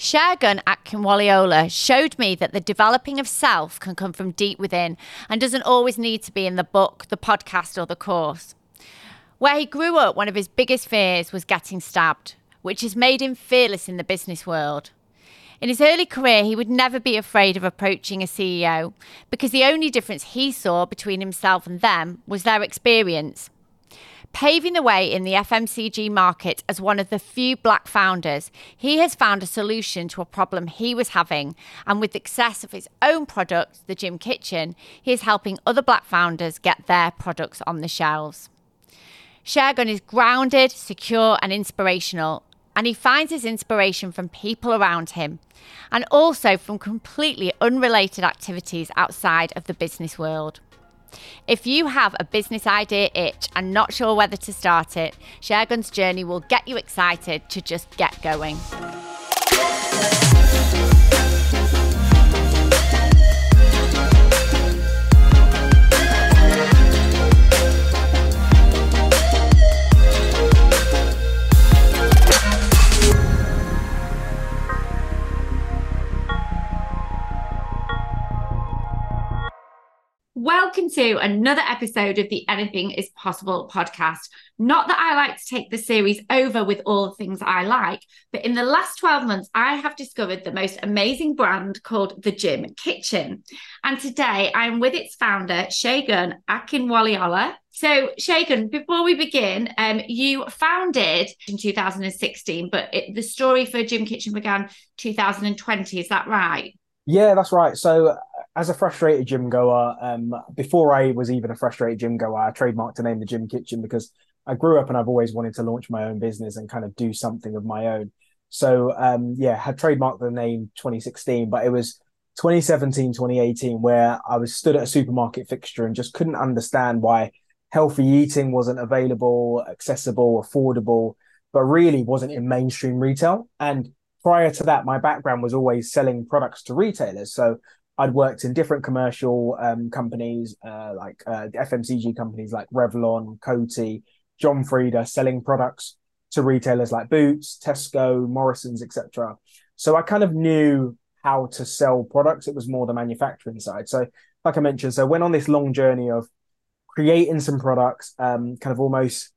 Segun Akinwoleola showed me that the developing of self can come from deep within and doesn't always need to be in the book, the podcast or the course. Where he grew up, one of his biggest fears was getting stabbed, which has made him fearless in the business world. In his early career, he would never be afraid of approaching a CEO because the only difference he saw between himself and them was their experience. Paving the way in the FMCG market as one of the few black founders, he has found a solution to a problem he was having, and with the success of his own product, The Gym Kitchen, he is helping other black founders get their products on the shelves. Segun is grounded, secure and inspirational, and he finds his inspiration from people around him and also from completely unrelated activities outside of the business world. If you have a business idea itch and not sure whether to start it, Segun's journey will get you excited to just get going. Welcome to another episode of the Anything Is Possible podcast. Not that I like to take the series over with all the things I like, but in the last 12 months, I have discovered the most amazing brand called The Gym Kitchen. And today I'm with its founder, Segun Akinwoleola. So Segun, before we begin, you founded in 2016, but the story for Gym Kitchen began 2020. Is that right? Yeah, that's right. So as a frustrated gym goer, before I was even a frustrated gym goer, I trademarked the name The Gym Kitchen because I grew up and I've always wanted to launch my own business and kind of do something of my own. So had trademarked the name 2016, but it was 2017, 2018, where I was stood at a supermarket fixture and just couldn't understand why healthy eating wasn't available, accessible, affordable, but really wasn't in mainstream retail. And prior to that, my background was always selling products to retailers. So I'd worked in different commercial companies, like FMCG companies like Revlon, Coty, John Frieda, selling products to retailers like Boots, Tesco, Morrisons, etc. So I kind of knew how to sell products. It was more the manufacturing side. So like I mentioned, so I went on this long journey of creating some products, kind of almost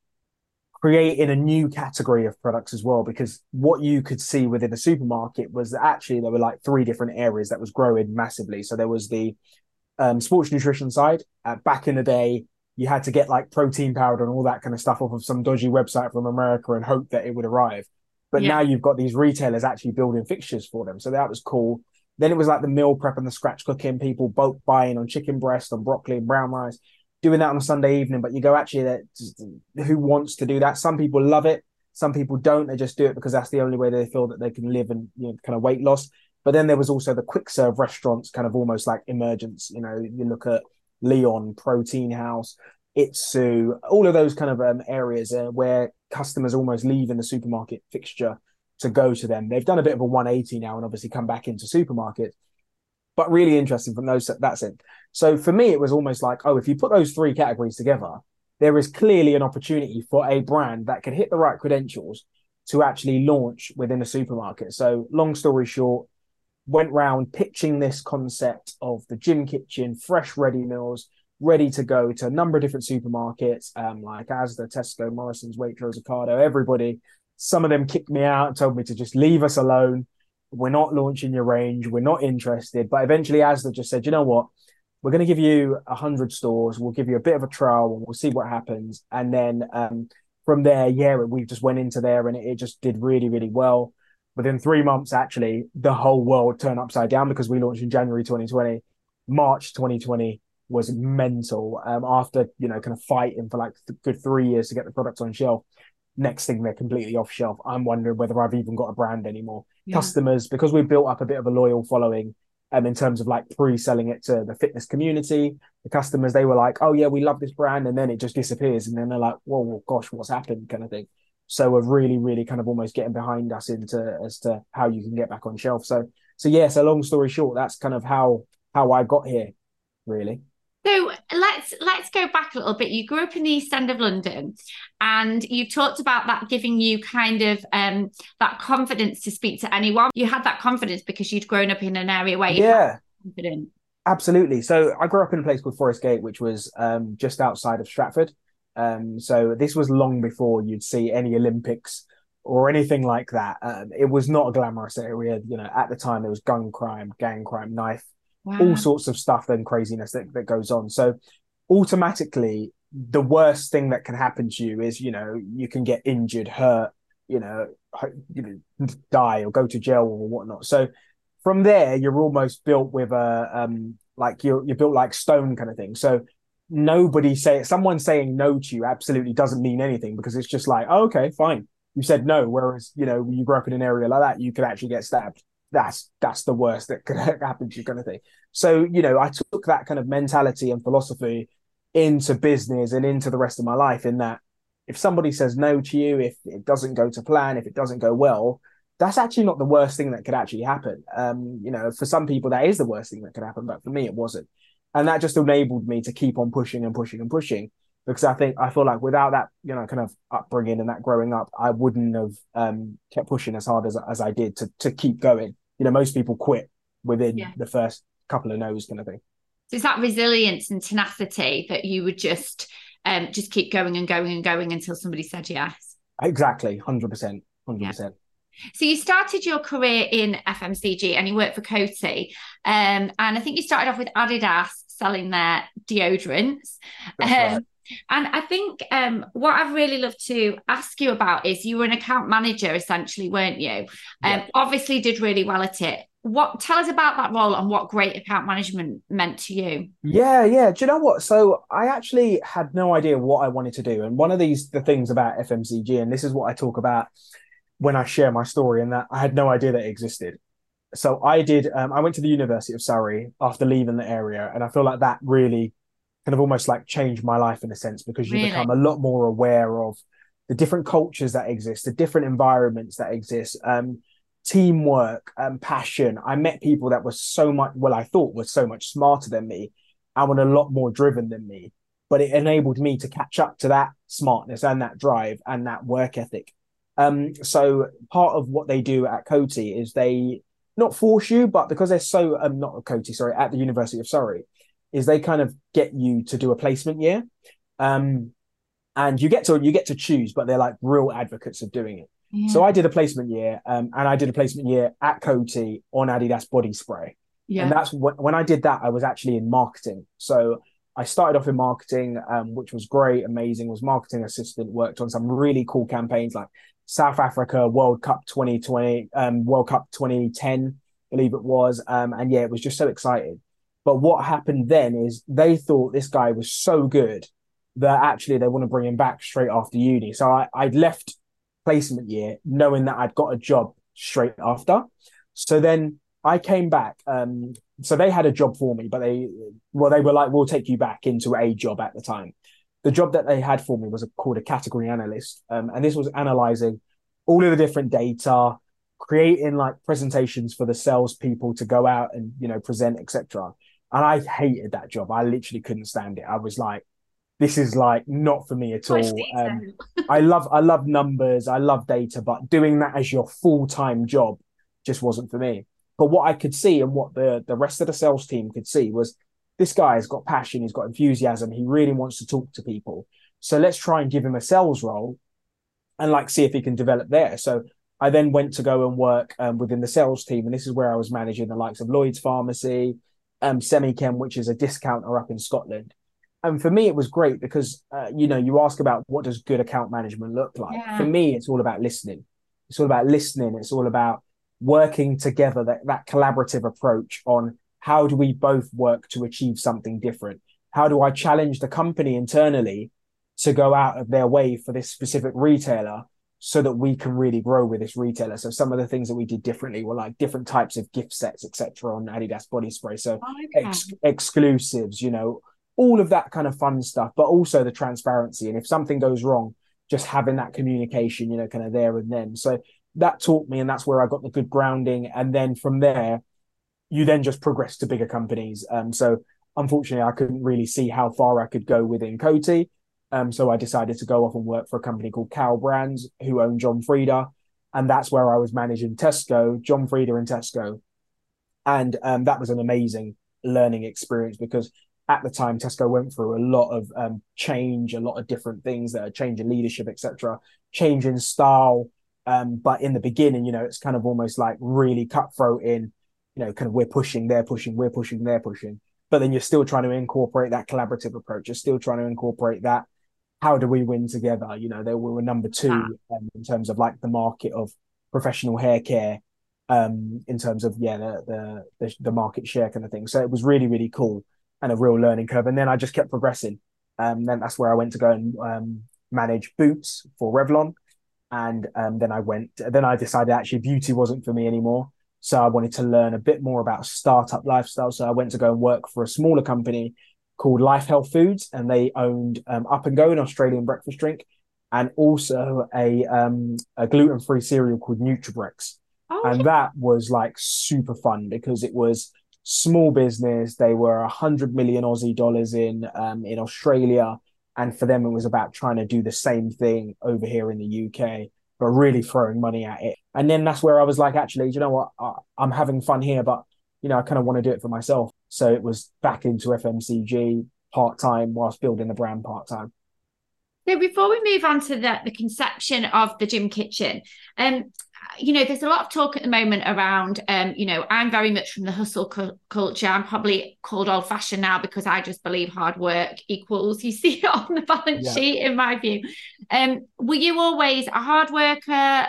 creating a new category of products as well, because what you could see within a supermarket was that actually there were like three different areas that was growing massively. So there was the sports nutrition side. Back in the day, you had to get like protein powder and all that kind of stuff off of some dodgy website from America and hope that it would arrive. But yeah, now you've got these retailers actually building fixtures for them. So that was cool. Then it was like the meal prep and the scratch cooking, people bulk buying on chicken breast, on broccoli and brown rice, doing that on a Sunday evening. But you go, actually, who wants to do that? Some people love it. Some people don't. They just do it because that's the only way they feel that they can live and, you know, kind of weight loss. But then there was also the quick serve restaurants, kind of almost like emergence. You know, you look at Leon, Protein House, Itsu, all of those kind of areas where customers almost leave in the supermarket fixture to go to them. They've done a bit of a 180 now and obviously come back into supermarkets. But really interesting from those, that's it. So for me, it was almost like, oh, if you put those three categories together, there is clearly an opportunity for a brand that can hit the right credentials to actually launch within a supermarket. So long story short, went round pitching this concept of The Gym Kitchen, fresh ready meals, ready to go to a number of different supermarkets, like Asda, Tesco, Morrisons, Waitrose, Ocado, everybody. Some of them kicked me out and told me to just leave us alone. We're not launching your range. We're not interested. But eventually Asda just said, you know what? We're going to give you 100 stores. We'll give you a bit of a trial and we'll see what happens. And then from there, yeah, we just went into there and it just did really, really well. Within 3 months, actually, the whole world turned upside down because we launched in January 2020. March 2020 was mental. After, you know, kind of fighting for like a good 3 years to get the product on shelf. Next thing, they're completely off shelf. I'm wondering whether I've even got a brand anymore. Yeah. Customers, because we've built up a bit of a loyal following in terms of like pre-selling it to the fitness community, the customers, they were like, oh yeah, we love this brand. And then it just disappears. And then they're like, whoa, gosh, what's happened kind of thing. So we're really kind of almost getting behind us into as to how you can get back on shelf. So long story short, that's kind of how I got here, really. So let's go back a little bit. You grew up in the East End of London, and you talked about that giving you kind of that confidence to speak to anyone. You had that confidence because you'd grown up in an area where you had confidence. Absolutely. So I grew up in a place called Forest Gate, which was just outside of Stratford. So this was long before you'd see any Olympics or anything like that. It was not a glamorous area. You know, at the time, there was gun crime, gang crime, knife. Wow. All sorts of stuff and craziness that goes on. So automatically, the worst thing that can happen to you is, you know, you can get injured, hurt, you know, die or go to jail or whatnot. So from there, you're almost built with you're built like stone kind of thing. So someone saying no to you absolutely doesn't mean anything, because it's just like, oh, okay, fine. You said no. Whereas, you know, you grew up in an area like that, you could actually get stabbed. That's the worst that could happen to you, kind of thing. So, you know, I took that kind of mentality and philosophy into business and into the rest of my life, in that if somebody says no to you, if it doesn't go to plan, if it doesn't go well, that's actually not the worst thing that could actually happen. You know, for some people, that is the worst thing that could happen. But for me, it wasn't. And that just enabled me to keep on pushing and pushing and pushing, because I feel like without that, you know, kind of upbringing and that growing up, I wouldn't have kept pushing as hard as I did to keep going. You know, most people quit within the first couple of no's, kind of thing. So it's that resilience and tenacity that you would just keep going and going and going until somebody said yes. Exactly. 100%. 100%. So you started your career in FMCG and you worked for Coty. And I think you started off with Adidas selling their deodorants. That's right. And I think what I'd really love to ask you about is, you were an account manager, essentially, weren't you? Obviously did really well at it. Tell us about that role and what great account management meant to you. Yeah. Do you know what? So I actually had no idea what I wanted to do. And one of the things about FMCG, and this is what I talk about when I share my story, and that I had no idea that it existed. So I went to the University of Surrey after leaving the area. And I feel like that really kind of almost like changed my life in a sense, because you become a lot more aware of the different cultures that exist, the different environments that exist, teamwork and passion. I met people that were so much smarter than me and were a lot more driven than me, but it enabled me to catch up to that smartness and that drive and that work ethic. So part of what they do at Coty is they not force you, but because they're so, not at Coty, sorry, at the University of Surrey, is they kind of get you to do a placement year, and you get to choose, but they're like real advocates of doing it. Yeah. So I did a placement year, and I did a placement year at Coty on Adidas body spray. Yeah. And that's when I did that, I was actually in marketing. So I started off in marketing, which was great, amazing, was marketing assistant, worked on some really cool campaigns like South Africa, World Cup 2010, I believe it was. And yeah, it was just so exciting. But what happened then is they thought this guy was so good that actually they want to bring him back straight after uni. So I'd left placement year knowing that I'd got a job straight after. So then I came back. So they had a job for me, but they were like, we'll take you back into a job at the time. The job that they had for me was called a category analyst. And this was analyzing all of the different data, creating like presentations for the salespeople to go out and, you know, present, etc. And I hated that job. I literally couldn't stand it. I was like, this is like not for me at all. I love numbers. I love data. But doing that as your full-time job just wasn't for me. But what I could see, and what the rest of the sales team could see, was this guy has got passion. He's got enthusiasm. He really wants to talk to people. So let's try and give him a sales role and like see if he can develop there. So I then went to go and work within the sales team. And this is where I was managing the likes of Lloyd's Pharmacy, Semi Chem, which is a discounter up in Scotland. And for me, it was great because, you know, you ask about what does good account management look like? Yeah. For me, it's all about listening. It's all about listening. It's all about working together, that collaborative approach on how do we both work to achieve something different? How do I challenge the company internally to go out of their way for this specific retailer so that we can really grow with this retailer? So some of the things that we did differently were like different types of gift sets, etc., on Adidas body spray. So exclusives, you know, all of that kind of fun stuff, but also the transparency. And if something goes wrong, just having that communication, you know, kind of there and then. So that taught me, and that's where I got the good grounding. And then from there, you then just progress to bigger companies. So Unfortunately, I couldn't really see how far I could go within Coty. So I decided to go off and work for a company called Cow Brands, who own John Frieda. And that's where I was managing Tesco, John Frieda and Tesco. And that was an amazing learning experience, because at the time, Tesco went through a lot of change, a lot of different things, that are change in leadership, etc., change in style. But in the beginning, you know, it's kind of almost like really cutthroat in, you know, kind of we're pushing, they're pushing, we're pushing, they're pushing. But then you're still trying to incorporate that collaborative approach. You're still trying to incorporate that. How do we win together? You know, they were number two in terms of like the market of professional hair care, in terms of, yeah, the market share kind of thing. So it was really, really cool and a real learning curve. And then I just kept progressing. Then that's where I went to go and manage Boots for Revlon. And then I decided actually beauty wasn't for me anymore. So I wanted to learn a bit more about startup lifestyle. So I went to go and work for a smaller company called Life Health Foods, and they owned Up and Go, an Australian breakfast drink, and also a gluten-free cereal called Nutribrex. Oh, and that was like super fun because it was small business. They were 100 million Aussie dollars in Australia. And for them, it was about trying to do the same thing over here in the UK, but really throwing money at it. And then that's where I was like, actually, you know what? I'm having fun here, but, you know, I kind of want to do it for myself. So it was back into FMCG part-time whilst building the brand part-time. So before we move on to the conception of the Gym Kitchen, you know, there's a lot of talk at the moment around, you know, I'm very much from the hustle culture. I'm probably called old fashioned now because I just believe hard work equals, you see it on the balance sheet, in my view. Were you always a hard worker?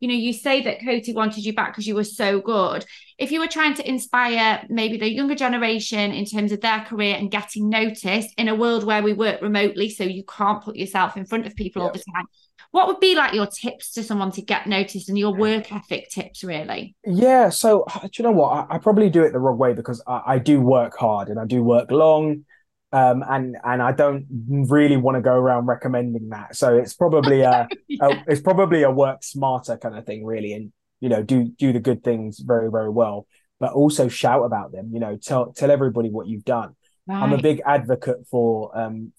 You know, you say that Coty wanted you back because you were so good. If you were trying to inspire maybe the younger generation in terms of their career and getting noticed in a world where we work remotely, so you can't put yourself in front of people all the time, what would be like your tips to someone to get noticed and your work ethic tips, really? Yeah, so do you know what? I probably do it the wrong way because I do work hard and I do work long, and I don't really want to go around recommending that. So it's probably a work smarter kind of thing, really, and you know, do the good things very, very well, but also shout about them. You know, tell everybody what you've done. Right. I'm a big advocate for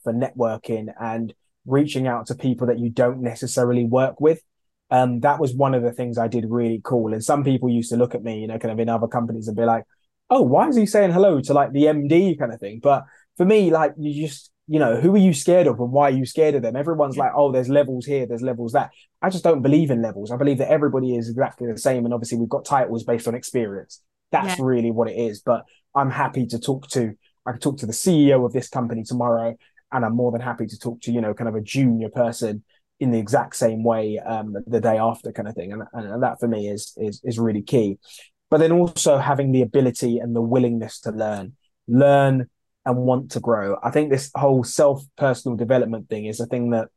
networking and reaching out to people that you don't necessarily work with. That was one of the things I did really cool. And some people used to look at me, you know, kind of in other companies and be like, oh, why is he saying hello to like the MD kind of thing? But for me, like, you just, you know, who are you scared of and why are you scared of them? Everyone's like, oh, there's levels here, there's levels that. I just don't believe in levels. I believe that everybody is exactly the same. And obviously we've got titles based on experience. That's really what it is. But I'm happy to I can talk to the CEO of this company tomorrow, and I'm more than happy to talk to, you know, kind of a junior person in the exact same way the day after kind of thing. And that for me is really key. But then also having the ability and the willingness to learn and want to grow. I think this whole personal development thing is a thing that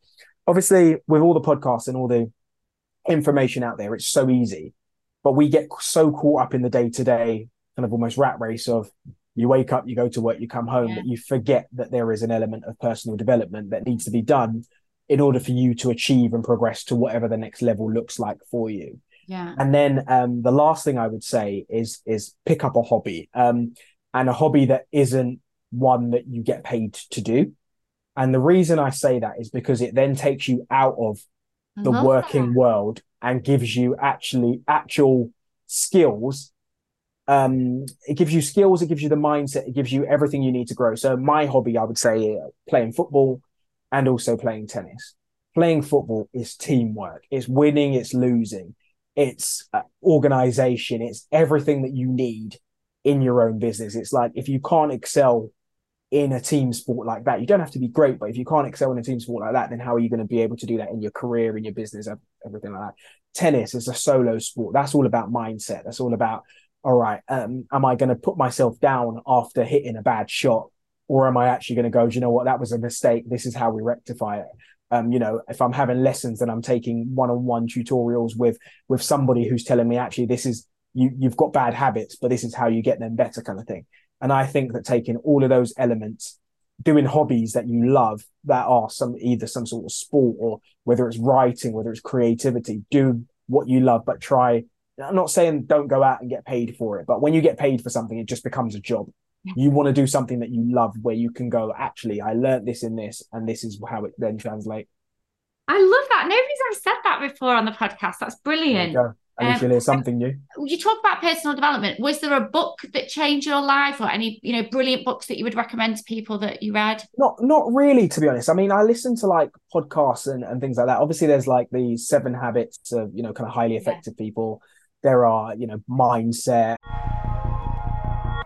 obviously with all the podcasts and all the information out there, it's so easy, but we get so caught up in the day-to-day kind of almost rat race of, you wake up, you go to work, you come home, but you forget that there is an element of personal development that needs to be done in order for you to achieve and progress to whatever the next level looks like for you. Yeah. And then the last thing I would say is pick up a hobby, and a hobby that isn't one that you get paid to do. And the reason I say that is because it then takes you out of the working world and gives you actual skills. It gives you skills, it gives you the mindset, it gives you everything you need to grow. So my hobby, I would say, playing football and also playing tennis. Playing football is teamwork. It's winning, it's losing, it's organization, it's everything that you need in your own business. It's like, if you can't excel in a team sport like that, you don't have to be great, but if you can't excel in a team sport like that, then how are you going to be able to do that in your career, in your business, everything like that? Tennis is a solo sport. That's all about mindset. That's all about, all right, am I going to put myself down after hitting a bad shot? Or am I actually going to go, do you know what, that was a mistake. This is how we rectify it. You know, if I'm having lessons and I'm taking one-on-one tutorials with somebody who's telling me, actually, this is, you've got bad habits, but this is how you get them better kind of thing. And I think that taking all of those elements, doing hobbies that you love, that are either some sort of sport, or whether it's writing, whether it's creativity, do what you love, but try. I'm not saying don't go out and get paid for it, but when you get paid for something, it just becomes a job. You want to do something that you love, where you can go, actually, I learned this in this, and this is how it then translates. I love that. Nobody's ever said that before on the podcast. That's brilliant. And you learn something new. You talk about personal development. Was there a book that changed your life, or any, you know, brilliant books that you would recommend to people that you read? Not really, to be honest. I mean, I listen to like podcasts and things like that. Obviously, there's like the 7 habits of, you know, kind of highly effective people. There are, you know, mindset.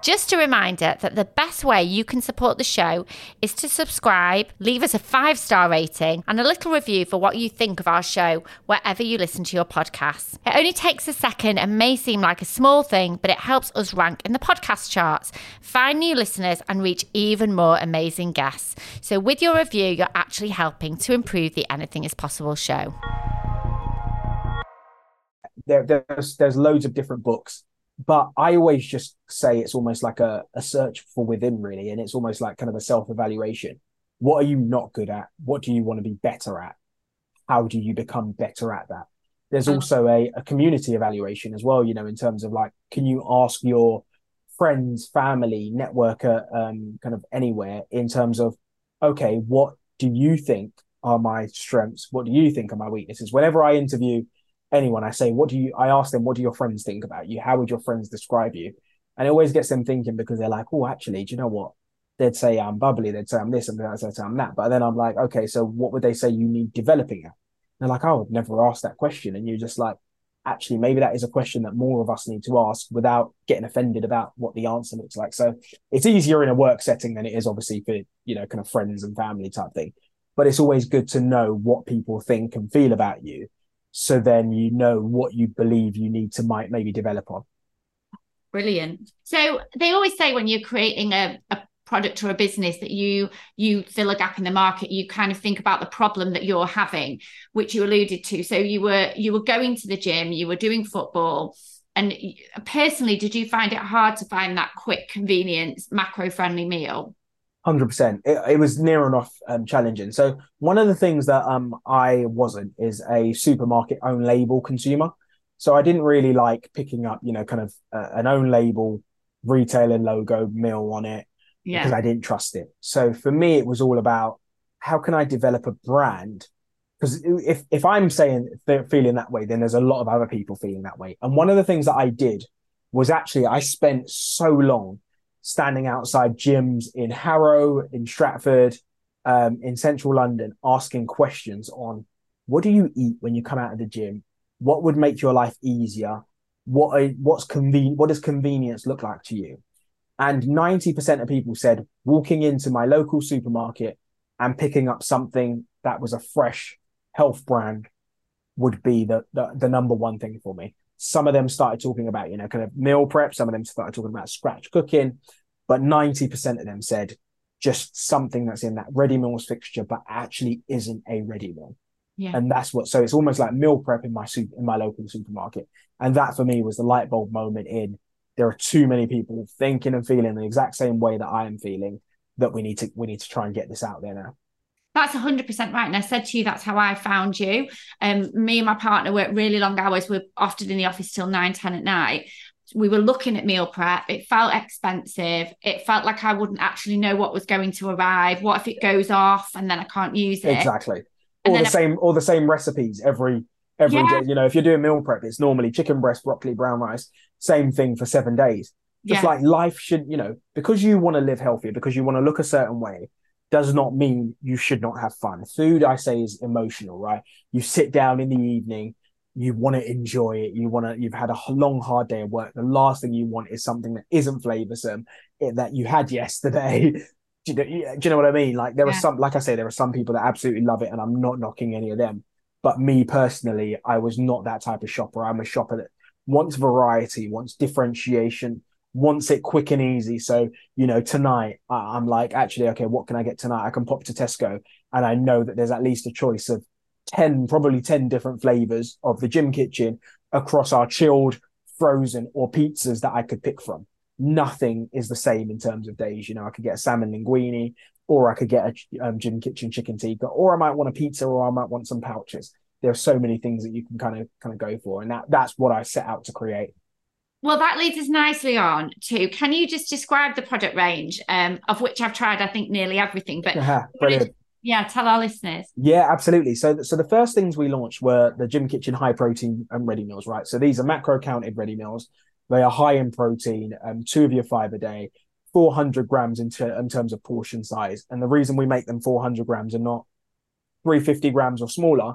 Just a reminder that the best way you can support the show is to subscribe, leave us a 5-star rating and a little review for what you think of our show wherever you listen to your podcasts. It only takes a second and may seem like a small thing, but it helps us rank in the podcast charts, find new listeners and reach even more amazing guests. So with your review, you're actually helping to improve the Anything Is Possible show. There's loads of different books. But I always just say it's almost like a search for within, really. And it's almost like kind of a self-evaluation. What are you not good at? What do you want to be better at? How do you become better at that? There's also a community evaluation as well, you know, in terms of like, can you ask your friends, family, networker, kind of anywhere in terms of, okay, what do you think are my strengths? What do you think are my weaknesses? Whenever I interview anyone, I say, I ask them, what do your friends think about you? How would your friends describe you? And it always gets them thinking, because they're like, oh, actually, do you know what? They'd say I'm bubbly, they'd say I'm this, and they'd say I'm that. But then I'm like, okay, so what would they say you need developing at? And they're like, I would never ask that question. And you're just like, actually, maybe that is a question that more of us need to ask without getting offended about what the answer looks like. So it's easier in a work setting than it is obviously for, you know, kind of friends and family type thing. But it's always good to know what people think and feel about you. So then you know what you believe you need to maybe develop on. Brilliant. So they always say when you're creating a product or a business that you fill a gap in the market, you kind of think about the problem that you're having, which you alluded to. So you were going to the gym, you were doing football. And personally, did you find it hard to find that quick, convenience, macro-friendly meal? 100%. It was near enough challenging. So one of the things that I wasn't is a supermarket own label consumer. So I didn't really like picking up, you know, kind of an own label retailer logo meal on it because I didn't trust it. So for me, it was all about how can I develop a brand? Because if I'm saying they're feeling that way, then there's a lot of other people feeling that way. And one of the things that I did was actually I spent so long standing outside gyms in Harrow, in Stratford, in central London, asking questions on what do you eat when you come out of the gym? What would make your life easier? What does convenience look like to you? And 90% of people said walking into my local supermarket and picking up something that was a fresh health brand would be the number one thing for me. Some of them started talking about, you know, kind of meal prep. Some of them started talking about scratch cooking. But 90% of them said just something that's in that ready meals fixture, but actually isn't a ready meal. Yeah. And that's so it's almost like meal prep in my local supermarket. And that for me was the light bulb moment in there are too many people thinking and feeling the exact same way that I am feeling, that we need to try and get this out there now. That's 100% right. And I said to you, that's how I found you. Me and my partner worked really long hours. We're often in the office till 9, 10 at night. We were looking at meal prep. It felt expensive. It felt like I wouldn't actually know what was going to arrive. What if it goes off and then I can't use it? Exactly. All the same recipes every day. You know, if you're doing meal prep, it's normally chicken breast, broccoli, brown rice, same thing for 7 days. Just like life should, you know, because you want to live healthier, because you want to look a certain way, does not mean you should not have fun. Food, I say, is emotional, right? You sit down in the evening, you want to enjoy it. You've had a long, hard day of work. The last thing you want is something that isn't flavoursome that you had yesterday. Do you know what I mean? Like there are some people that absolutely love it, and I'm not knocking any of them. But me personally, I was not that type of shopper. I'm a shopper that wants variety, wants differentiation, wants it quick and easy. So, you know, tonight I'm like, actually, okay, what can I get tonight? I can pop to Tesco and I know that there's at least a choice of 10 different flavors of the Gym Kitchen across our chilled, frozen or pizzas that I could pick from. Nothing is the same in terms of days. You know, I could get a salmon linguine, or I could get a Gym Kitchen chicken tikka, or I might want a pizza, or I might want some pouches. There are so many things that you can kind of go for. And that's what I set out to create. Well, that leads us nicely on to, can you just describe the product range, of which I've tried, I think, nearly everything, but tell our listeners. Yeah, absolutely. So the first things we launched were the Gym Kitchen high protein and ready meals, right? So these are macro counted ready meals. They are high in protein, 2 of your 5 a day, 400 grams in terms of portion size. And the reason we make them 400 grams and not 350 grams or smaller,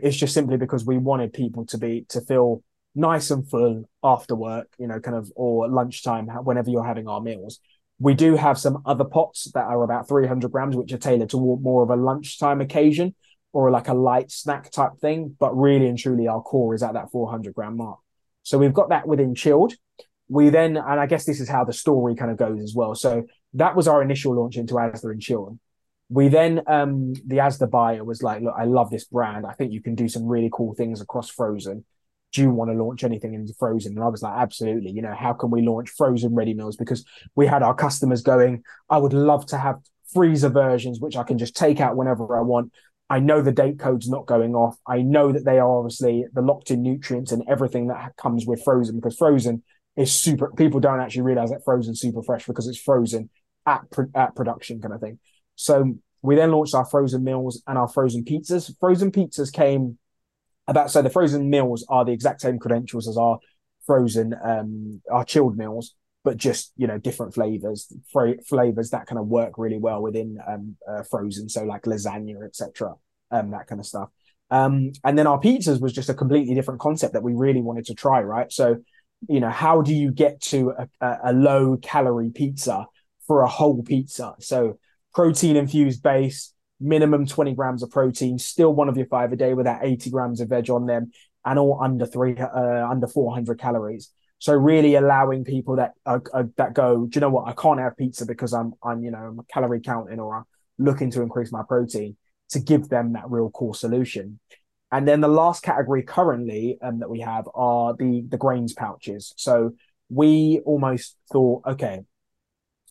is just simply because we wanted people to feel nice and full after work, you know, kind of, or lunchtime, whenever you're having our meals. We do have some other pots that are about 300 grams, which are tailored to more of a lunchtime occasion or like a light snack type thing. But really and truly, our core is at that 400 gram mark. So we've got that within chilled. We then, and I guess this is how the story kind of goes as well. So that was our initial launch into Asda and chilled. We then, the Asda buyer was like, look, I love this brand. I think you can do some really cool things across frozen. Do you want to launch anything into frozen? And I was like, absolutely. You know, how can we launch frozen ready meals? Because we had our customers going, I would love to have freezer versions, which I can just take out whenever I want. I know the date code's not going off. I know that they are obviously the locked in nutrients and everything that comes with frozen, because frozen is super, people don't actually realize that frozen's super fresh because it's frozen at production kind of thing. So we then launched our frozen meals and our frozen pizzas. Frozen pizzas came about, so the frozen meals are the exact same credentials as our frozen, our chilled meals, but just, you know, different flavors that kind of work really well within frozen. So like lasagna, etc., that kind of stuff. And then our pizzas was just a completely different concept that we really wanted to try, right? So, you know, how do you get to a low calorie pizza for a whole pizza? So protein infused base, minimum 20 grams of protein, still 1 of your 5 a day with that 80 grams of veg on them, and all under 400 calories. So really allowing people that go, do you know what? I can't have pizza because I'm calorie counting, or I'm looking to increase my protein, to give them that real core solution. And then the last category currently that we have are the grains pouches. So we almost thought, okay,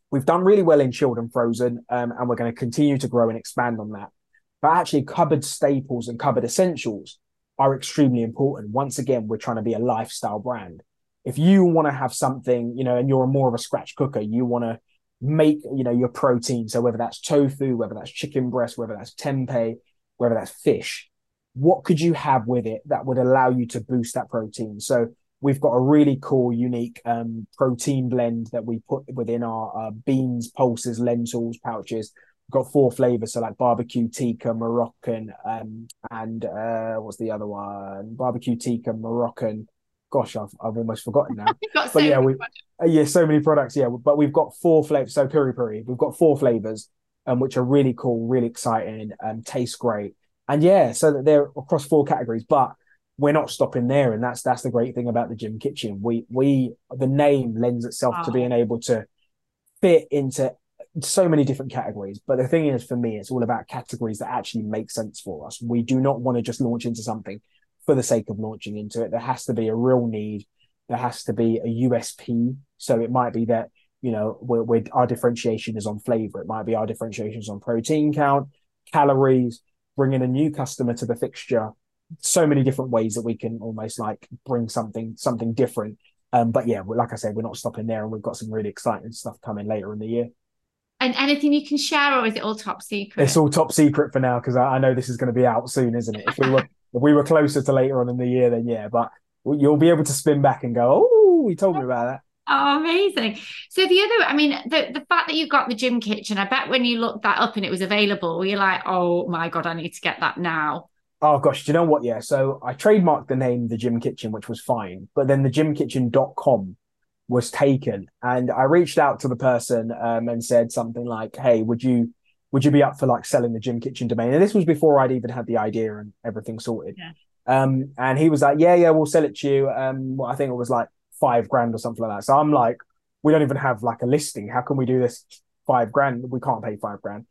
we've done really well in chilled and frozen, and we're going to continue to grow and expand on that. But actually, cupboard staples and cupboard essentials are extremely important. Once again, we're trying to be a lifestyle brand. If you want to have something, you know, and you're more of a scratch cooker, you want to make, you know, your protein. So whether that's tofu, whether that's chicken breast, whether that's tempeh, whether that's fish, what could you have with it that would allow you to boost that protein? So we've got a really cool, unique protein blend that we put within our beans, pulses, lentils pouches. We've got 4 flavors, so like barbecue, tikka, Moroccan, and what's the other one? Barbecue, tikka, Moroccan. Gosh, I've almost forgotten now. So many products. Yeah, but we've got 4 flavors. So puri puri, we've got 4 flavors, which are really cool, really exciting, taste great, and yeah, so that they're across 4 categories, but we're not stopping there. And that's the great thing about the Gym Kitchen. We the name lends itself to being able to fit into so many different categories. But the thing is, for me, it's all about categories that actually make sense for us. We do not want to just launch into something for the sake of launching into it. There has to be a real need. There has to be a USP. So it might be that, you know, our differentiation is on flavor. It might be our differentiation is on protein count, calories, bringing a new customer to the fixture. So many different ways that we can almost like bring something different. But yeah, like I said, we're not stopping there, and we've got some really exciting stuff coming later in the year. And anything you can share, or is it all top secret? It's all top secret for now, because I know this is going to be out soon, isn't it? If we were closer to later on in the year, then yeah, but you'll be able to spin back and go, oh, you told me about that. Oh, amazing. So the fact that you got the Gym Kitchen, I bet when you looked that up and it was available, you're like, oh my God, I need to get that now. Oh gosh, do you know what? Yeah, so I trademarked the name The Gym Kitchen, which was fine, but then thegymkitchen.com was taken, and I reached out to the person and said something like, "Hey, would you be up for like selling the Gym Kitchen domain?" And this was before I'd even had the idea and everything sorted. Yeah. And he was like, "Yeah, we'll sell it to you." I think it was like $5,000 or something like that. So I'm like, "We don't even have like a listing. How can we do this? $5,000? We can't pay $5,000."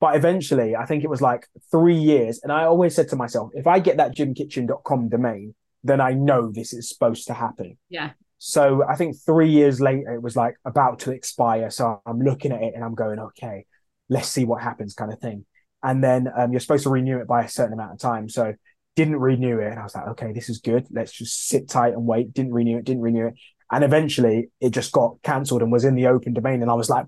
But eventually, I think it was like 3 years. And I always said to myself, if I get that gymkitchen.com domain, then I know this is supposed to happen. Yeah. So I think 3 years later, it was like about to expire. So I'm looking at it and I'm going, okay, let's see what happens kind of thing. And then you're supposed to renew it by a certain amount of time. So didn't renew it. And I was like, okay, this is good. Let's just sit tight and wait. Didn't renew it. And eventually it just got cancelled and was in the open domain. And I was like,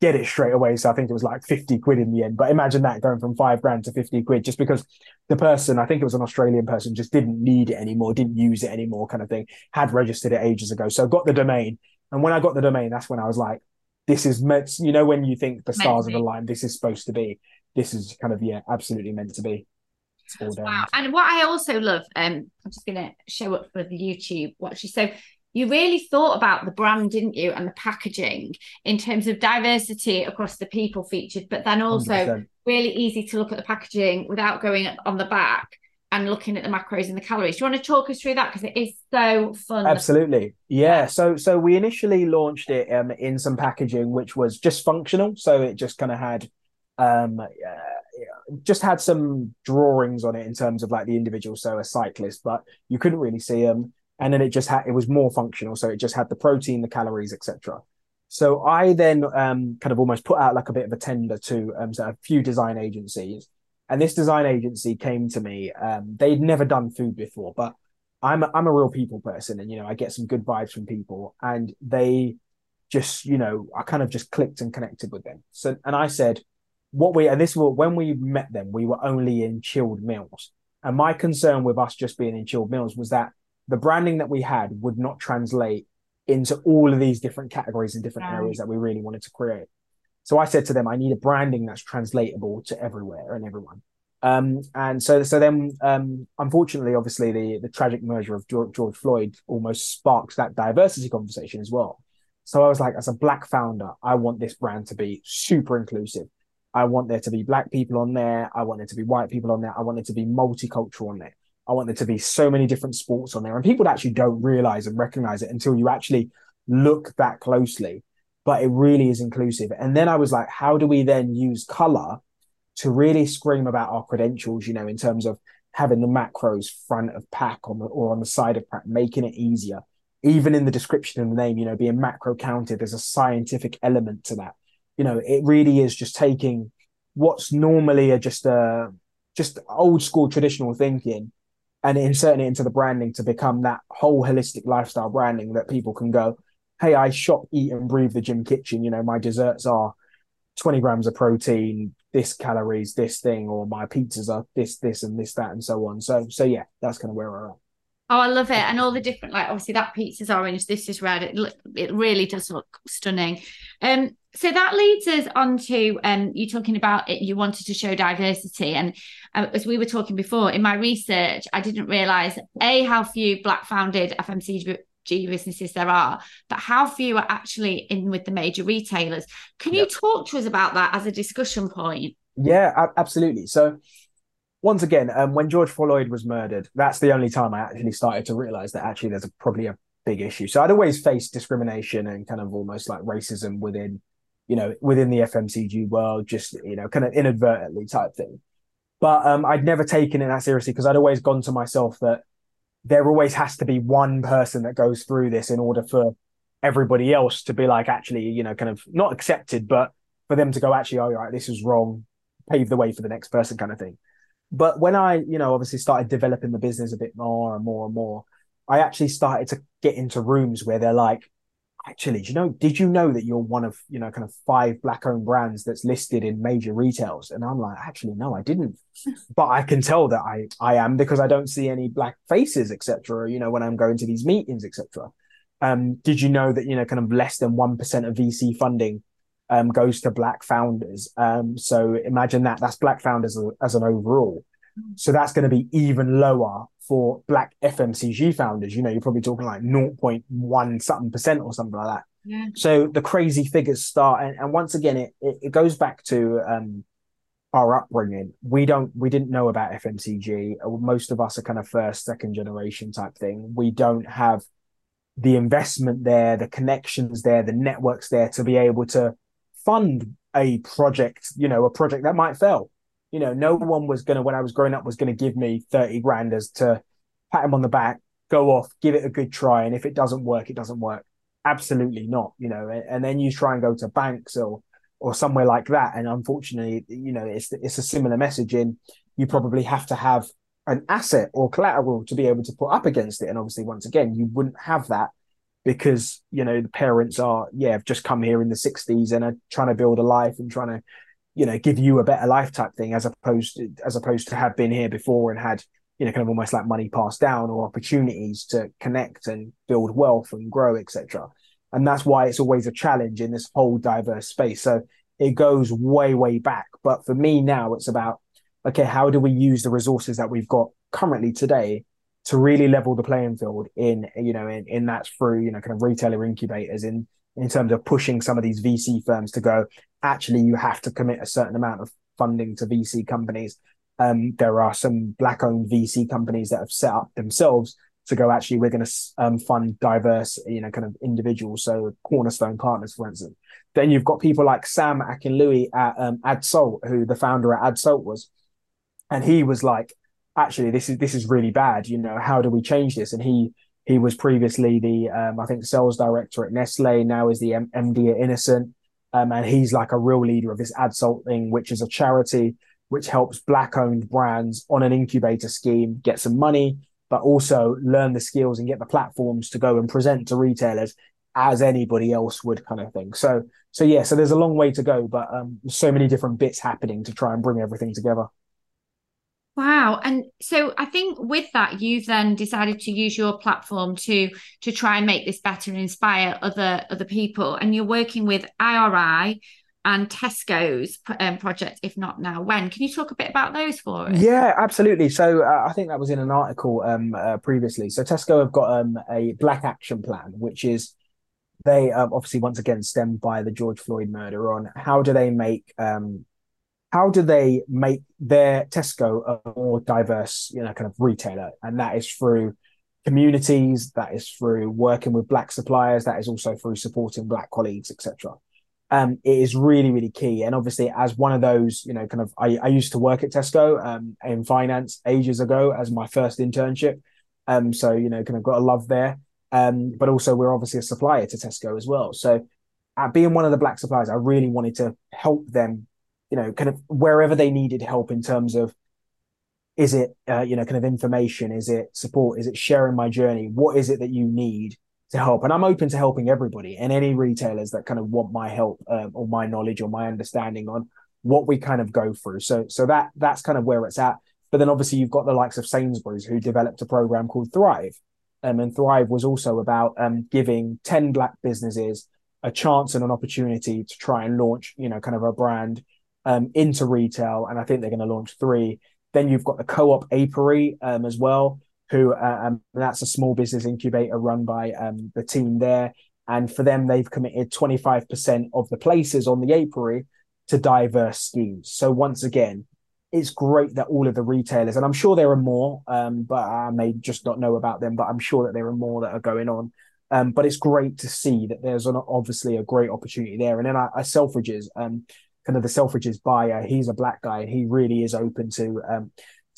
get it straight away. So I think it was like 50 quid in the end. But imagine that going from £5 to 50 quid just because the person, I think it was an Australian person, just didn't need it anymore, didn't use it anymore kind of thing, had registered it ages ago. So I got the domain. And when I got the domain, that's when I was like, this is, you know, when you think the stars have aligned, this is supposed to be, this is kind of, yeah, absolutely meant to be. Wow. And what I also love, I'm just going to show up for the YouTube watch. So you really thought about the brand, didn't you? And the packaging in terms of diversity across the people featured, but then also 100%. Really easy to look at the packaging without going on the back and looking at the macros and the calories. Do you want to talk us through that? Because it is so fun. Absolutely. Yeah. So we initially launched it in some packaging, which was just functional. So it just kind of had, just had some drawings on it in terms of like the individual, so a cyclist, but you couldn't really see them. And then it just had, it was more functional. So it just had the protein, the calories, etc. So I then kind of almost put out like a bit of a tender to a few design agencies. And this design agency came to me. They'd never done food before, but I'm a real people person. And, you know, I get some good vibes from people, and they just, you know, I kind of just clicked and connected with them. So, and I said, when we met them, we were only in chilled meals. And my concern with us just being in chilled meals was that the branding that we had would not translate into all of these different categories and different areas that we really wanted to create. So I said to them, I need a branding that's translatable to everywhere and everyone. And so then, unfortunately, obviously the tragic murder of George Floyd almost sparks that diversity conversation as well. So I was like, as a Black founder, I want this brand to be super inclusive. I want there to be Black people on there. I want there to be white people on there. I want it to be multicultural on there. I want there to be so many different sports on there. And people actually don't realize and recognize it until you actually look that closely. But it really is inclusive. And then I was like, how do we then use color to really scream about our credentials, you know, in terms of having the macros front of pack or on the side of pack, making it easier. Even in the description and the name, you know, being macro counted, there's a scientific element to that. You know, it really is just taking what's normally just old school traditional thinking and inserting it into the branding to become that whole holistic lifestyle branding that people can go, hey, I shop, eat and breathe the gym kitchen. You know, my desserts are 20 grams of protein, this calories, this thing, or my pizzas are this, and this, that, and so on. So yeah, that's kind of where we're at. Oh, I love it. And all the different, like, obviously that pizza's orange, this is red. It really does look stunning. So that leads us on to you talking about it, you wanted to show diversity. And as we were talking before, in my research, I didn't realise, A, how few Black founded FMCG businesses there are, but how few are actually in with the major retailers. Can you talk to us about that as a discussion point? Yeah, absolutely. So once again, when George Floyd was murdered, that's the only time I actually started to realise that actually there's probably a big issue. So I'd always faced discrimination and kind of almost like racism within the FMCG world, just, you know, kind of inadvertently type thing. But I'd never taken it that seriously because I'd always gone to myself that there always has to be one person that goes through this in order for everybody else to be like, actually, you know, kind of not accepted, but for them to go, actually, all right, this is wrong, pave the way for the next person kind of thing. But when I, you know, obviously started developing the business a bit more and more and more, I actually started to get into rooms where they're like, actually, did you know that you're one of, you know, kind of 5 Black-owned brands that's listed in major retails? And I'm like, actually, no, I didn't. But I can tell that I am because I don't see any Black faces, etc. You know, when I'm going to these meetings, etc. Did you know that, you know, kind of less than 1% of VC funding goes to Black founders? So imagine that. That's Black founders as an overall. So that's going to be even lower for Black FMCG founders. You know, you're probably talking like 0.1 something percent or something like that. Yeah. So the crazy figures start. And once again, it goes back to our upbringing. We didn't know about FMCG. Most of us are kind of first, second generation type thing. We don't have the investment there, the connections there, the networks there to be able to fund a project, you know, a project that might fail. You know, no one was going to, when I was growing up, was going to give me 30 grand as to pat him on the back, go off, give it a good try. And if it doesn't work, it doesn't work. Absolutely not, you know. And then you try and go to banks or somewhere like that. And unfortunately, you know, it's a similar message in you probably have to have an asset or collateral to be able to put up against it. And obviously, once again, you wouldn't have that because, you know, the parents are, have just come here in the 60s and are trying to build a life and trying to, you know, give you a better life type thing, as opposed to have been here before and had, you know, kind of almost like money passed down or opportunities to connect and build wealth and grow, etc. And that's why it's always a challenge in this whole diverse space. So it goes way, way back. But for me now, it's about, okay, how do we use the resources that we've got currently today to really level the playing field in, you know, in that's through, you know, kind of retailer incubators in terms of pushing some of these VC firms to go, actually, you have to commit a certain amount of funding to VC companies. There are some Black-owned VC companies that have set up themselves to go, actually, we're going to fund diverse, you know, kind of individuals. So Cornerstone Partners, for instance. Then you've got people like Sam Akinwole at AdSalt, who the founder at AdSalt was. And he was like, actually, this is really bad. You know, how do we change this? And he was previously the, I think, sales director at Nestle, now is the MD at Innocent. And he's like a real leader of this AdSalt thing, which is a charity which helps Black-owned brands on an incubator scheme get some money, but also learn the skills and get the platforms to go and present to retailers as anybody else would, kind of thing. So there's a long way to go, but so many different bits happening to try and bring everything together. Wow. And so I think with that, you've then decided to use your platform to try and make this better and inspire other people. And you're working with IRI and Tesco's project, If Not Now When. Can you talk a bit about those for us? Yeah, absolutely. So I think that was in an article previously. So Tesco have got a Black Action Plan, which is they obviously, once again, stemmed by the George Floyd murder, on how do they make their Tesco a more diverse, you know, kind of retailer? And that is through communities, that is through working with Black suppliers, that is also through supporting Black colleagues, etc. It is really, really key. And obviously, as one of those, you know, kind of, I used to work at Tesco in finance ages ago as my first internship. So, you know, kind of got a love there. But also, we're obviously a supplier to Tesco as well. So being one of the Black suppliers, I really wanted to help them, you know, kind of wherever they needed help in terms of, is it, you know, kind of information? Is it support? Is it sharing my journey? What is it that you need to help? And I'm open to helping everybody and any retailers that kind of want my help or my knowledge or my understanding on what we kind of go through. So that's kind of where it's at. But then obviously you've got the likes of Sainsbury's, who developed a program called Thrive. And Thrive was also about giving 10 Black businesses a chance and an opportunity to try and launch, you know, kind of a brand into retail, and I think they're going to launch 3. Then you've got the Co-op Apiary as well, who that's a small business incubator run by the team there, and for them they've committed 25% of the places on the apiary to diverse schemes. So once again, it's great that all of the retailers, and I'm sure there are more, but I may just not know about them, but I'm sure that there are more that are going on. But it's great to see that there's obviously a great opportunity there. And then Selfridges, kind of the Selfridges buyer, he's a Black guy, and he really is open to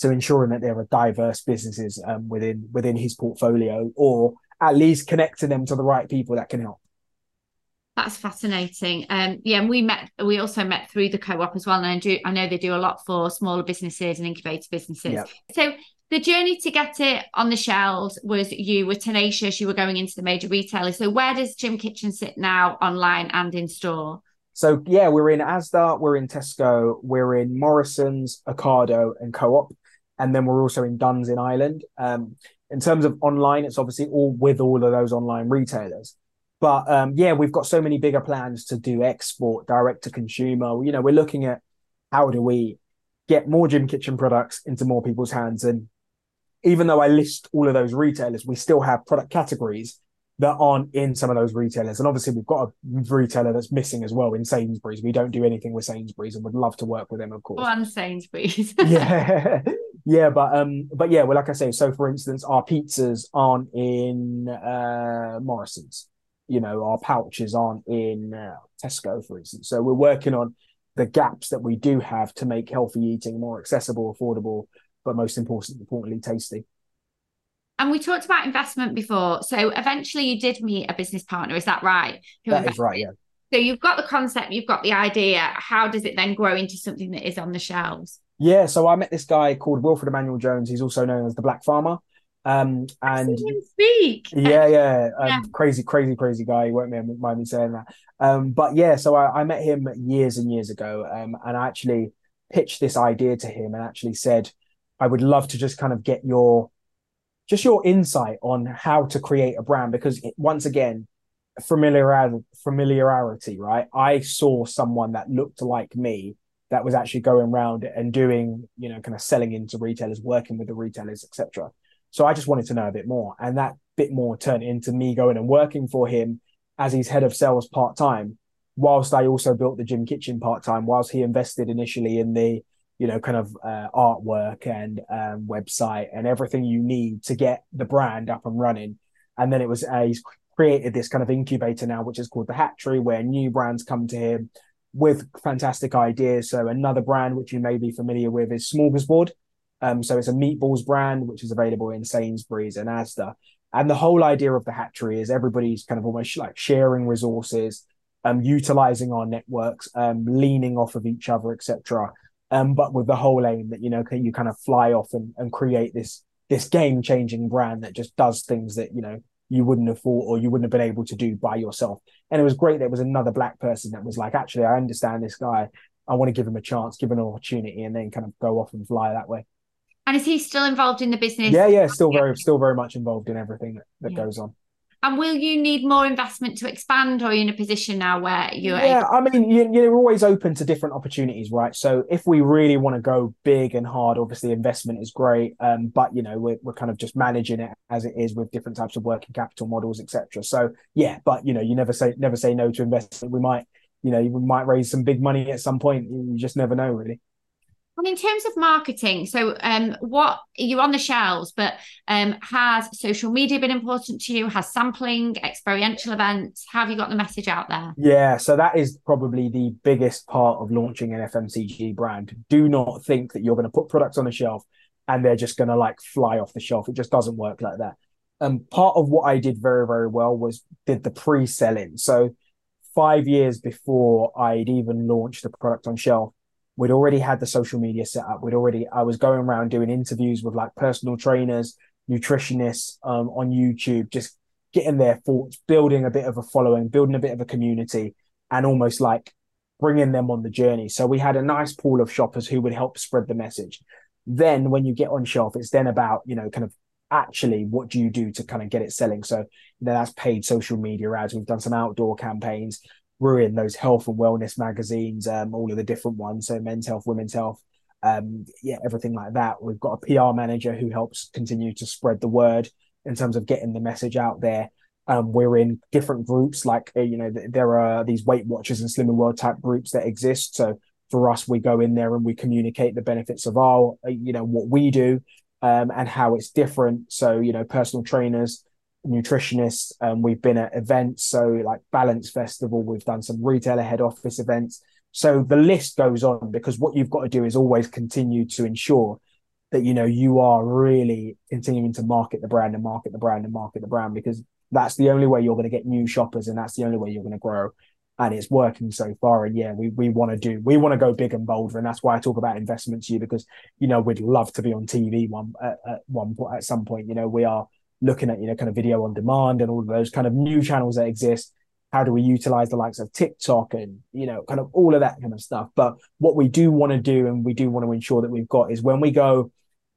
ensuring that there are diverse businesses within his portfolio, or at least connecting them to the right people that can help. That's fascinating. And we also met through the Co-op as well, and I know they do a lot for smaller businesses and incubator businesses. Yep. So the journey to get it on the shelves was, you were tenacious, you were going into the major retailers. So where does Gym Kitchen sit now, online and in store? So, yeah, we're in Asda, we're in Tesco, we're in Morrisons, Ocado and Co-op. And then we're also in Dunnes in Ireland. In terms of online, it's obviously all with all of those online retailers. But, we've got so many bigger plans to do export, direct to consumer. You know, we're looking at how do we get more Gym Kitchen products into more people's hands. And even though I list all of those retailers, we still have product categories that aren't in some of those retailers. And obviously we've got a retailer that's missing as well in Sainsbury's. We don't do anything with Sainsbury's and would love to work with them, of course. One Sainsbury's. Yeah. But yeah, well, like I say, so for instance, our pizzas aren't in Morrisons, you know, our pouches aren't in Tesco, for instance. So we're working on the gaps that we do have to make healthy eating more accessible, affordable, but most importantly, tasty. And we talked about investment before. So eventually you did meet a business partner, is that right? That is right, yeah. So you've got the concept, you've got the idea. How does it then grow into something that is on the shelves? Yeah, so I met this guy called Wilfred Emmanuel Jones. He's also known as the Black Farmer. And I see him speak. Crazy guy. You won't mind me saying that. But yeah, so I met him years and years ago, and I actually pitched this idea to him and actually said, I would love to just kind of get your insight on how to create a brand, because once again, familiarity, right? I saw someone that looked like me that was actually going around and doing, kind of selling into retailers, working with the retailers, etc. So I just wanted to know a bit more, and that bit more turned into me going and working for him as his head of sales part-time, whilst I also built the Gym Kitchen part-time, whilst he invested initially in the, artwork and website and everything you need to get the brand up and running. And then it was, he's created this kind of incubator now, which is called The Hatchery, where new brands come to him with fantastic ideas. So another brand, which you may be familiar with, is Smorgasbord. So it's a meatballs brand, which is available in Sainsbury's and Asda. And the whole idea of The Hatchery is everybody's kind of almost like sharing resources, utilizing our networks, leaning off of each other, etc. But with the whole aim that, you kind of fly off and create this game-changing brand that just does things that, you wouldn't have thought or you wouldn't have been able to do by yourself. And it was great. There was another black person that was like, actually, I understand this guy. I want to give him a chance, give him an opportunity, and then kind of go off and fly that way. And is he still involved in the business? Yeah, still very much involved in everything that goes on. And will you need more investment to expand, or are you in a position now where you're able? I mean, you're always open to different opportunities, right? So if we really want to go big and hard, obviously investment is great. But, we're kind of just managing it as it is with different types of working capital models, etc. So, yeah, but, you never say no to investment. We might, we might raise some big money at some point. You just never know, really. And in terms of marketing, so what you're on the shelves, but has social media been important to you? Has sampling, experiential events? How have you got the message out there? Yeah, so that is probably the biggest part of launching an FMCG brand. Do not think that you're going to put products on a shelf and they're just going to like fly off the shelf. It just doesn't work like that. And part of what I did very, very well was did the pre-selling. So 5 years before I'd even launched the product on shelf, we'd already had the social media set up. I was going around doing interviews with like personal trainers, nutritionists on YouTube, just getting their thoughts, building a bit of a following, building a bit of a community, and almost like bringing them on the journey. So we had a nice pool of shoppers who would help spread the message. Then when you get on shelf, it's then about, kind of actually what do you do to kind of get it selling? So that's paid social media ads. We've done some outdoor campaigns. We're in those health and wellness magazines, all of the different ones. So Men's Health, Women's Health, everything like that. We've got a PR manager who helps continue to spread the word in terms of getting the message out there. We're in different groups, like, there are these Weight Watchers and Slimming World type groups that exist. So for us, we go in there and we communicate the benefits of our, what we do and how it's different. So, personal trainers, nutritionists, we've been at events, so like Balance Festival, we've done some retailer head office events. So the list goes on, because what you've got to do is always continue to ensure that you are really continuing to market the brand, because that's the only way you're going to get new shoppers, and that's the only way you're going to grow. And it's working so far. And yeah, we want to go big and bolder, and that's why I talk about investment to you, because we'd love to be on TV at some point. We are looking at kind of video on demand and all of those kind of new channels that exist. How do we utilize the likes of TikTok and kind of all of that kind of stuff? But what we do want to do, and we do want to ensure that we've got, is when we go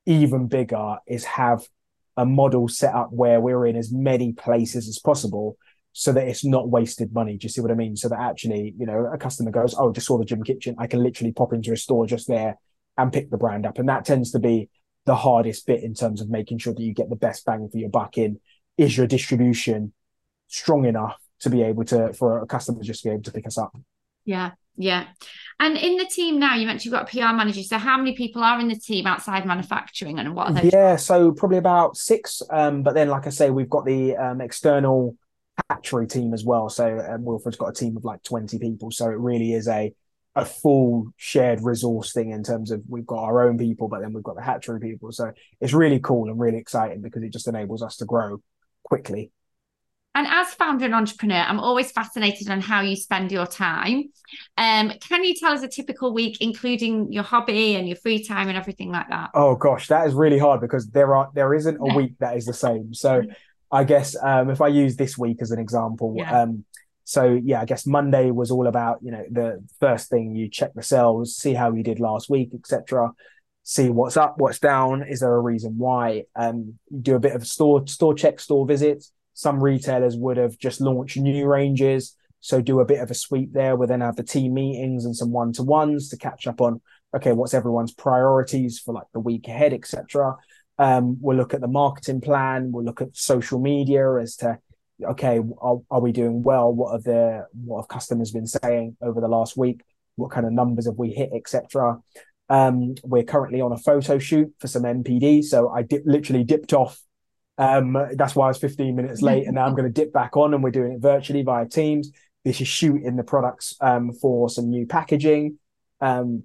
even bigger, is have a model set up where we're in as many places as possible, so that it's not wasted money. Do you see what I mean? So that actually a customer goes, oh, just saw the Gym Kitchen, I can literally pop into a store just there and pick the brand up. And that tends to be the hardest bit in terms of making sure that you get the best bang for your buck. In is your distribution strong enough to be able to, for a customer just to be able to pick us up? Yeah. And in the team now, you mentioned you've got a PR manager. So how many people are in the team outside manufacturing, and what are those? Yeah, so probably about 6. But then, like I say, we've got the external Hatchery team as well. So Wilfred's got a team of like 20 people. So it really is a full shared resource thing, in terms of we've got our own people, but then we've got the Hatchery people. So it's really cool and really exciting, because it just enables us to grow quickly. And as founder and entrepreneur, I'm always fascinated on how you spend your time. Can you tell us a typical week, including your hobby and your free time and everything like that? Oh, gosh, that is really hard because there isn't a week that is the same. So I guess if I use this week as an example, I guess Monday was all about, you know, the first thing you check the sales, see how you did last week, etc. See what's up, what's down. Is there a reason why? Do a bit of store check, store visits. Some retailers would have just launched new ranges. So do a bit of a sweep there. We'll then have the team meetings and some one-to-ones to catch up on, okay, what's everyone's priorities for like the week ahead, etc. We'll look at the marketing plan. We'll look at social media as to, okay, are we doing well? What have customers been saying over the last week? What kind of numbers have we hit, etc. We're currently on a photo shoot for some MPD. So I literally dipped off. That's why I was 15 minutes late, and now I'm going to dip back on, and we're doing it virtually via Teams. This is shooting the products for some new packaging,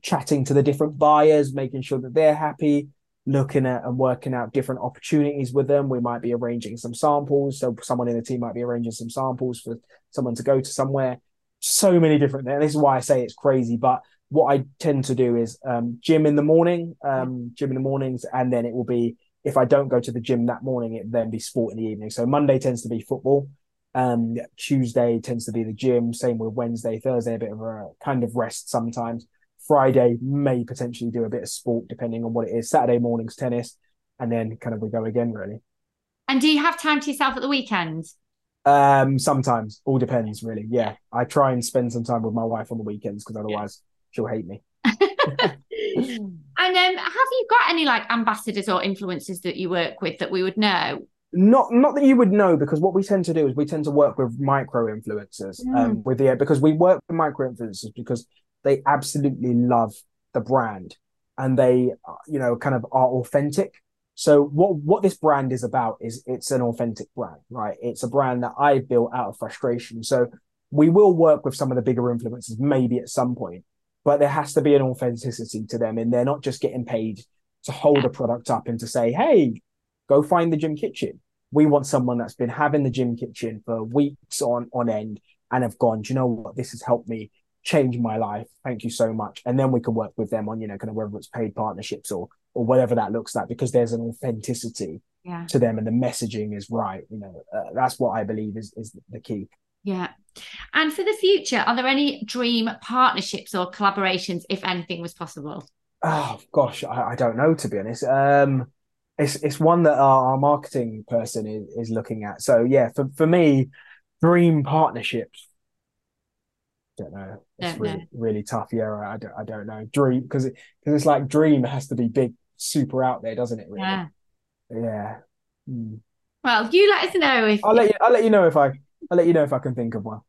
chatting to the different buyers, making sure that they're happy, looking at and working out different opportunities with them. We might be arranging some samples. So someone in the team might be arranging some samples for someone to go to somewhere. So many different things. This is why I say it's crazy, but what I tend to do is gym in the mornings, and then it will be, if I don't go to the gym that morning, it then be sport in the evening. So Monday tends to be football. Tuesday tends to be the gym. Same with Wednesday, Thursday, a bit of a kind of rest sometimes. Friday may potentially do a bit of sport depending on what it is. Saturday morning's tennis. And then kind of we go again, really. And do you have time to yourself at the weekend? Sometimes. All depends, really. Yeah. I try and spend some time with my wife on the weekends because otherwise she'll hate me. And have you got any like ambassadors or influencers that you work with that we would know? Not that you would know, because what we tend to do is we tend to work with micro influencers because we work with micro influencers because they absolutely love the brand and they, you know, kind of are authentic. So what this brand is about is it's an authentic brand, right? It's a brand that I built out of frustration. So we will work with some of the bigger influencers maybe at some point. But there has to be an authenticity to them, and they're not just getting paid to hold a product up and to say, hey, go find the Gym Kitchen. We want someone that's been having the Gym Kitchen for weeks on end and have gone, do you know what? This has helped me change my life. Thank you so much. And then we can work with them on, you know, kind of whether it's paid partnerships or whatever that looks like, because there's an authenticity to them and the messaging is right. You know, that's what I believe is the key. Yeah. And for the future, are there any dream partnerships or collaborations, if anything was possible? Oh, gosh, I don't know, to be honest. It's one that our marketing person is looking at. So, yeah, for me, dream partnerships. Don't know. It's really tough. Yeah, I don't know. Dream, because it's like dream has to be big, super out there, doesn't it? Really? Yeah. Yeah. Mm. Well, you let us know. I'll let you know if I can think of one.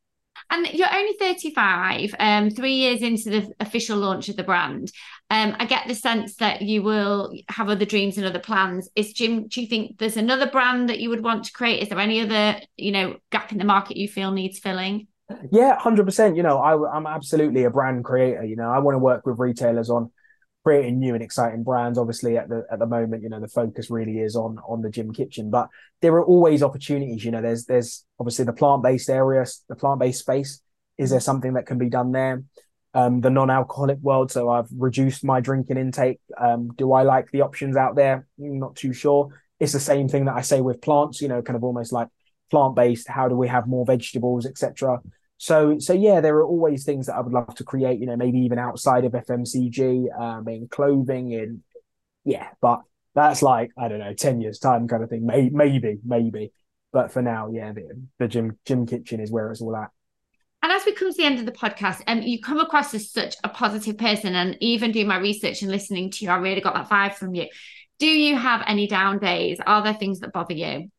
And you're only 35, 3 years into the official launch of the brand. I get the sense that you will have other dreams and other plans. Do you think there's another brand that you would want to create? Is there any other, you know, gap in the market you feel needs filling? Yeah, 100%. You know, I'm absolutely a brand creator. You know, I want to work with retailers on creating new and exciting brands. Obviously at the moment, you know, the focus really is on the Gym Kitchen, but there are always opportunities. You know, there's obviously the plant-based area, the plant-based space. Is there something that can be done there? The non-alcoholic world. So I've reduced my drinking intake. Do I like the options out there? Not too sure. It's the same thing that I say with plants, you know, kind of almost like plant-based. How do we have more vegetables, etc.? So yeah, there are always things that I would love to create, you know, maybe even outside of FMCG, in clothing, but that's like, I don't know, 10 years time kind of thing, maybe. But for now, yeah, the Gym Kitchen is where it's all at. And as we come to the end of the podcast, you come across as such a positive person, and even doing my research and listening to you, I really got that vibe from you. Do you have any down days? Are there things that bother you?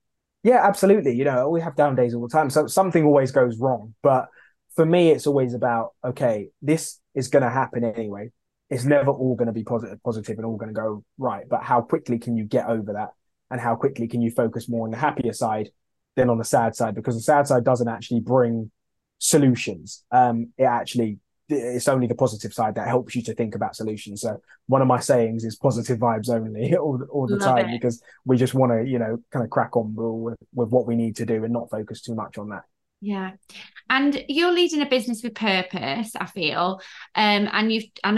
Yeah, absolutely. You know, we have down days all the time. So something always goes wrong. But for me, it's always about, okay, this is going to happen anyway. It's never all going to be positive and all going to go right. But how quickly can you get over that? And how quickly can you focus more on the happier side than on the sad side? Because the sad side doesn't actually bring solutions. It actually it's only the positive side that helps you to think about solutions. So one of my sayings is positive vibes only all the Love time it. Because we just want to, you know, kind of crack on with what we need to do and not focus too much on that. Yeah. And you're leading a business with purpose, I feel. And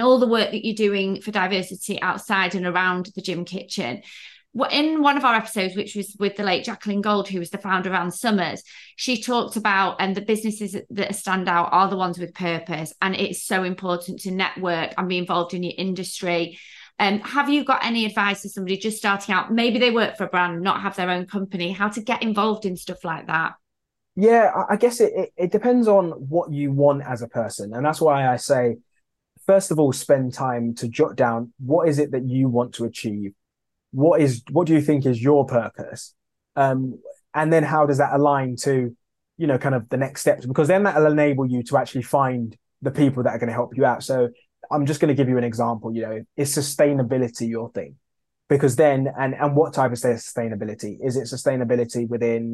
all the work that you're doing for diversity outside and around the Gym Kitchen. In one of our episodes, which was with the late Jacqueline Gold, who was the founder of Ann Summers, she talked about, and the businesses that stand out are the ones with purpose. And it's so important to network and be involved in your industry. Have you got any advice to somebody just starting out? Maybe they work for a brand, not have their own company, how to get involved in stuff like that? Yeah, I guess it depends on what you want as a person. And that's why I say, first of all, spend time to jot down, what is it that you want to achieve? What do you think is your purpose? And then how does that align to, you know, kind of the next steps? Because then that'll enable you to actually find the people that are going to help you out. So I'm just going to give you an example, you know, is sustainability your thing? Because then, and what type of sustainability? Is it sustainability within,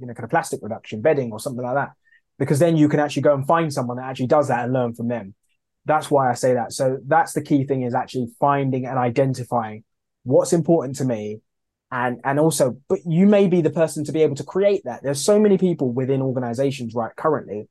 you know, kind of plastic reduction, bedding or something like that? Because then you can actually go and find someone that actually does that and learn from them. That's why I say that. So that's the key thing, is actually finding and identifying what's important to me. And also, but you may be the person to be able to create that. There's so many people within organizations right currently,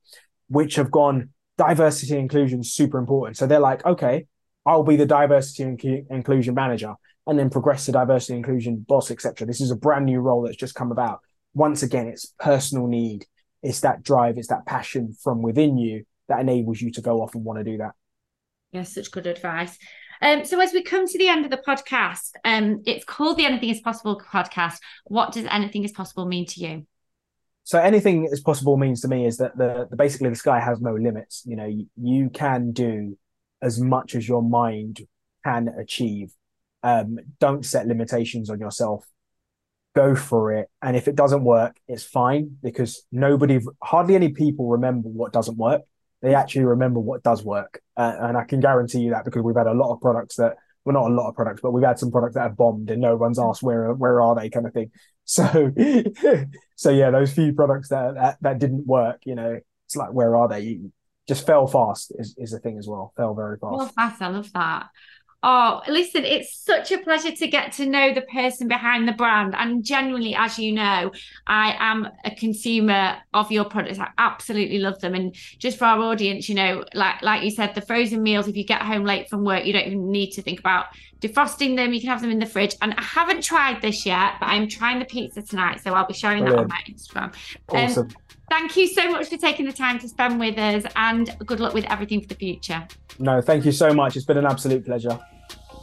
which have gone diversity and inclusion, super important. So they're like, okay, I'll be the diversity and inclusion manager, and then progress to diversity, inclusion, boss, etc. This is a brand new role that's just come about. Once again, it's personal need. It's that drive. It's that passion from within you that enables you to go off and want to do that. Yes, such good advice. So as we come to the end of the podcast, it's called the Anything Is Possible podcast. What does Anything Is Possible mean to you? So Anything Is Possible means to me is that basically the sky has no limits. You know, you can do as much as your mind can achieve. Don't set limitations on yourself. Go for it. And if it doesn't work, it's fine, because hardly any people remember what doesn't work. They actually remember what does work. And I can guarantee you that, because we've had a lot of products that, well, not a lot of products, but we've had some products that have bombed and no one's asked, where are they, kind of thing. So yeah, those few products that didn't work, you know, it's like, where are they? You just fell fast is the thing as well. Fell very fast. Fell fast. I love that. Oh, listen, it's such a pleasure to get to know the person behind the brand. And genuinely, as you know, I am a consumer of your products. I absolutely love them. And just for our audience, you know, like you said, the frozen meals, if you get home late from work, you don't even need to think about defrosting them. You can have them in the fridge. And I haven't tried this yet, but I'm trying the pizza tonight. So I'll be sharing that on my Instagram. Awesome. Thank you so much for taking the time to spend with us, and good luck with everything for the future. No, thank you so much. It's been an absolute pleasure.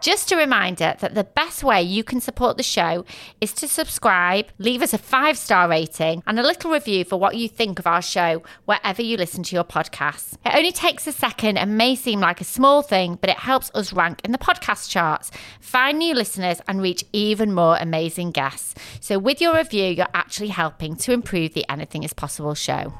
Just a reminder that the best way you can support the show is to subscribe, leave us a 5-star rating and a little review for what you think of our show wherever you listen to your podcasts. It only takes a second and may seem like a small thing, but it helps us rank in the podcast charts, find new listeners and reach even more amazing guests. So with your review, you're actually helping to improve the Anything Is Possible show.